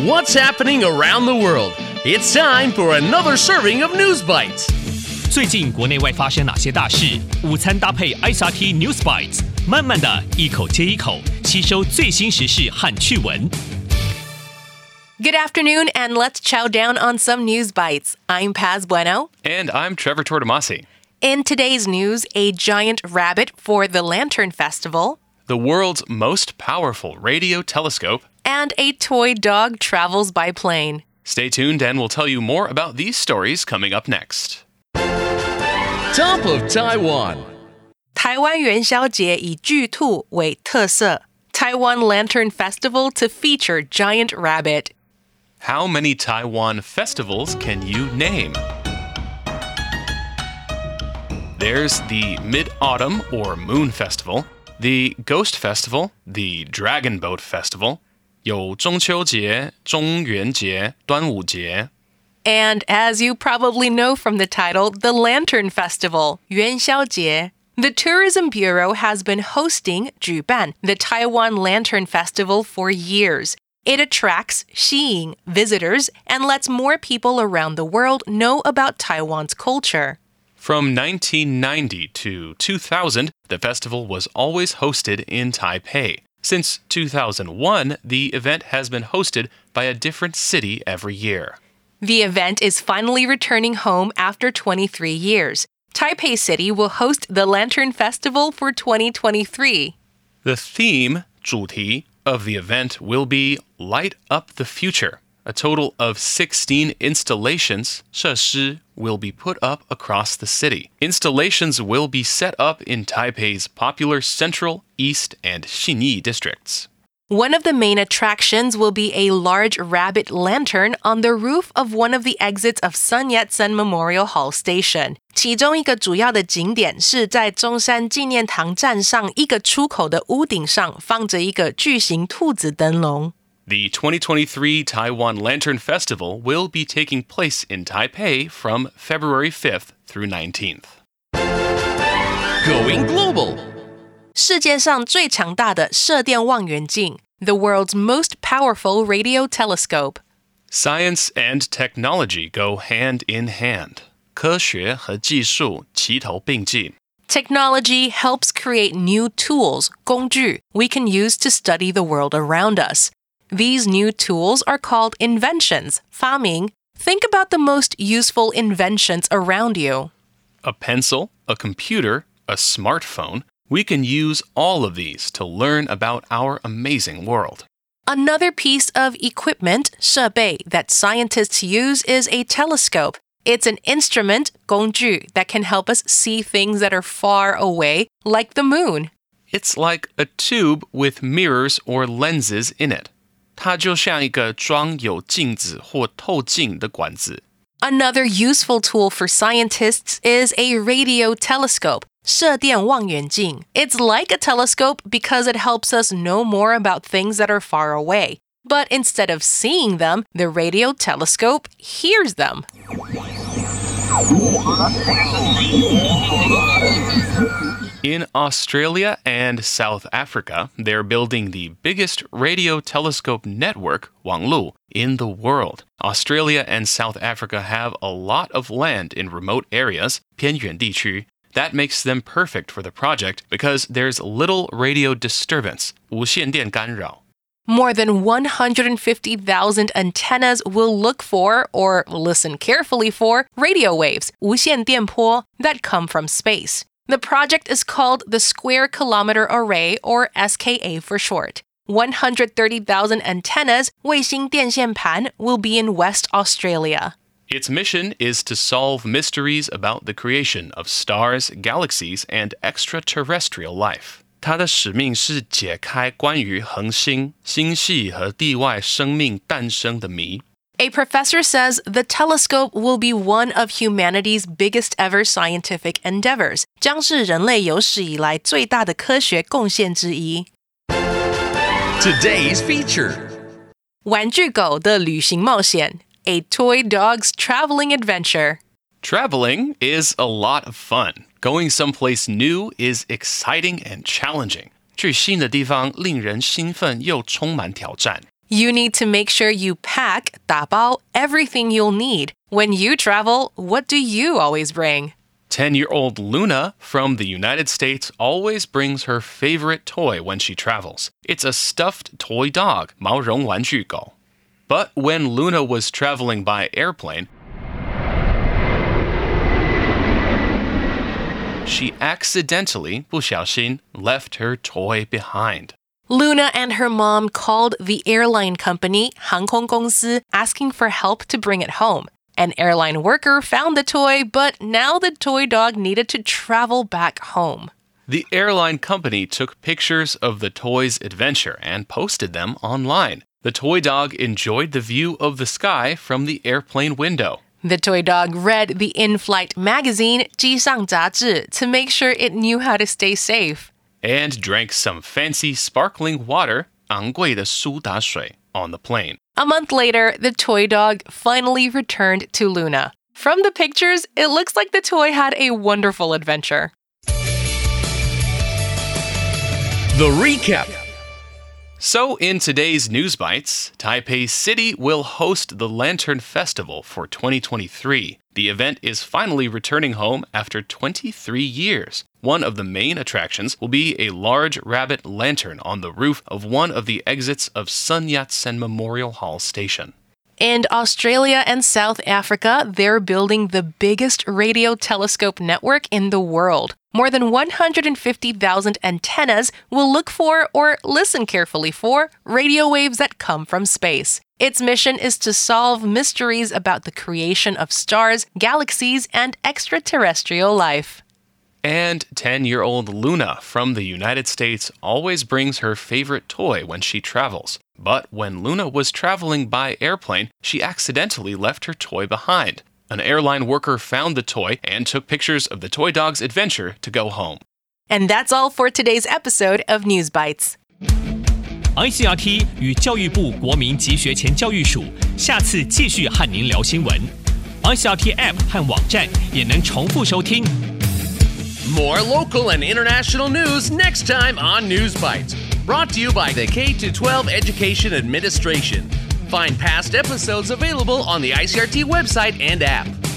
What's happening around the world? It's time for another serving of News Bites. 最近国内外发生哪些大事？午餐搭配 ICRT News Bites， 慢慢的一口接一口吸收最新时事和趣闻。Good afternoon, and let's chow down on some News Bites. I'm Paz Bueno, and I'm Trevor Tortomasi. In today's news, a giant rabbit for the Lantern Festival, the world's most powerful radio telescope, and a toy dog travels by plane. Stay tuned and we'll tell you more about these stories coming up next. Top of Taiwan. 台湾元宵节以巨兔为特色. Taiwan Lantern Festival to feature giant rabbit. How many Taiwan festivals can you name? There's the Mid-Autumn or Moon Festival, the Ghost Festival, the Dragon Boat Festival, 有中秋节、中元节、端午节。And as you probably know from the title, the Lantern Festival, 元宵节. The Tourism Bureau has been hosting 举办 the Taiwan Lantern Festival for years. It attracts 吸引 visitors and lets more people around the world know about Taiwan's culture. From 1990 to 2000, the festival was always hosted in Taipei.Since 2001, the event has been hosted by a different city every year. The event is finally returning home after 23 years. Taipei City will host the Lantern Festival for 2023. The theme, 主题, of the event will be Light Up the Future. A total of 16 installations, 设施, will be put up across the city. Installations will be set up in Taipei's popular Central, East, and Xinyi districts. One of the main attractions will be a large rabbit lantern on the roof of one of the exits of Sun Yat-sen Memorial Hall Station. 其中一个主要的景点是在中山纪念堂站上一个出口的屋顶上放着一个巨型兔子灯笼。The 2023 Taiwan Lantern Festival will be taking place in Taipei from February 5th through 19th. Going global. 世界上最强大的射电望远镜, the world's most powerful radio telescope. Science and technology go hand in hand. 科学和技术齐头并进。Technology helps create new tools, 工具, we can use to study the world around us.These new tools are called inventions, 发明. Think about the most useful inventions around you. A pencil, a computer, a smartphone. We can use all of these to learn about our amazing world. Another piece of equipment, 设备, that scientists use is a telescope. It's an instrument, 工具, that can help us see things that are far away, like the moon. It's like a tube with mirrors or lenses in it.它就像一个装有镜子或透镜的管子。Another useful tool for scientists is a radio telescope, 射电望远镜. It's like a telescope because it helps us know more about things that are far away. But instead of seeing them, the radio telescope hears them. In Australia and South Africa, they're building the biggest radio telescope network, 网路, in the world. Australia and South Africa have a lot of land in remote areas, 偏远地区. That makes them perfect for the project because there's little radio disturbance, 无线电干扰. More than 150,000 antennas will look for, or listen carefully for, radio waves, 无线电波, that come from space.The project is called the Square Kilometer Array, or SKA for short. 130,000 antennas, 卫星电线盘, will be in West Australia. Its mission is to solve mysteries about the creation of stars, galaxies, and extraterrestrial life. 它的使命是解开关于恒星、星系和地外生命诞生的谜。A professor says the telescope will be one of humanity's biggest ever scientific endeavors, 将是人类有史以来最大的科学贡献之一。Today's feature. 玩具狗的旅行冒险, a toy dog's traveling adventure. Traveling is a lot of fun. Going someplace new is exciting and challenging. 去新的地方令人兴奋又充满挑战。You need to make sure you pack, 打包, everything you'll need. When you travel, what do you always bring? 10-year-old Luna from the United States always brings her favorite toy when she travels. It's a stuffed toy dog, 毛绒玩具狗. But when Luna was traveling by airplane, she accidentally, 不小心, left her toy behind. Luna and her mom called the airline company, 航空公司, asking for help to bring it home. An airline worker found the toy, but now the toy dog needed to travel back home. The airline company took pictures of the toy's adventure and posted them online. The toy dog enjoyed the view of the sky from the airplane window. The toy dog read the in-flight magazine, 机上杂志, to make sure it knew how to stay safe. And drank some fancy sparkling water, 昂贵的苏打水, on the plane. A month later, the toy dog finally returned to Luna. From the pictures, it looks like the toy had a wonderful adventure. The recap. So in today's News Bites, Taipei City will host the Lantern Festival for 2023. The event is finally returning home after 23 years. One of the main attractions will be a large rabbit lantern on the roof of one of the exits of Sun Yat-sen Memorial Hall Station. In Australia and South Africa, they're building the biggest radio telescope network in the world. More than 150,000 antennas will look for or listen carefully for radio waves that come from space. Its mission is to solve mysteries about the creation of stars, galaxies, and extraterrestrial life. And 10-year-old Luna from the United States always brings her favorite toy when she travels. But when Luna was traveling by airplane, she accidentally left her toy behind. An airline worker found the toy and took pictures of the toy dog's adventure to go home. And that's all for today's episode of News Bites. ICRT 与教育部国民及学前教育署下次继续和您聊新闻。ICRT App 和网站也能重复收听。More local and international news next time on News Bites. Brought to you by the K-12 Education Administration. Find past episodes available on the ICRT website and app.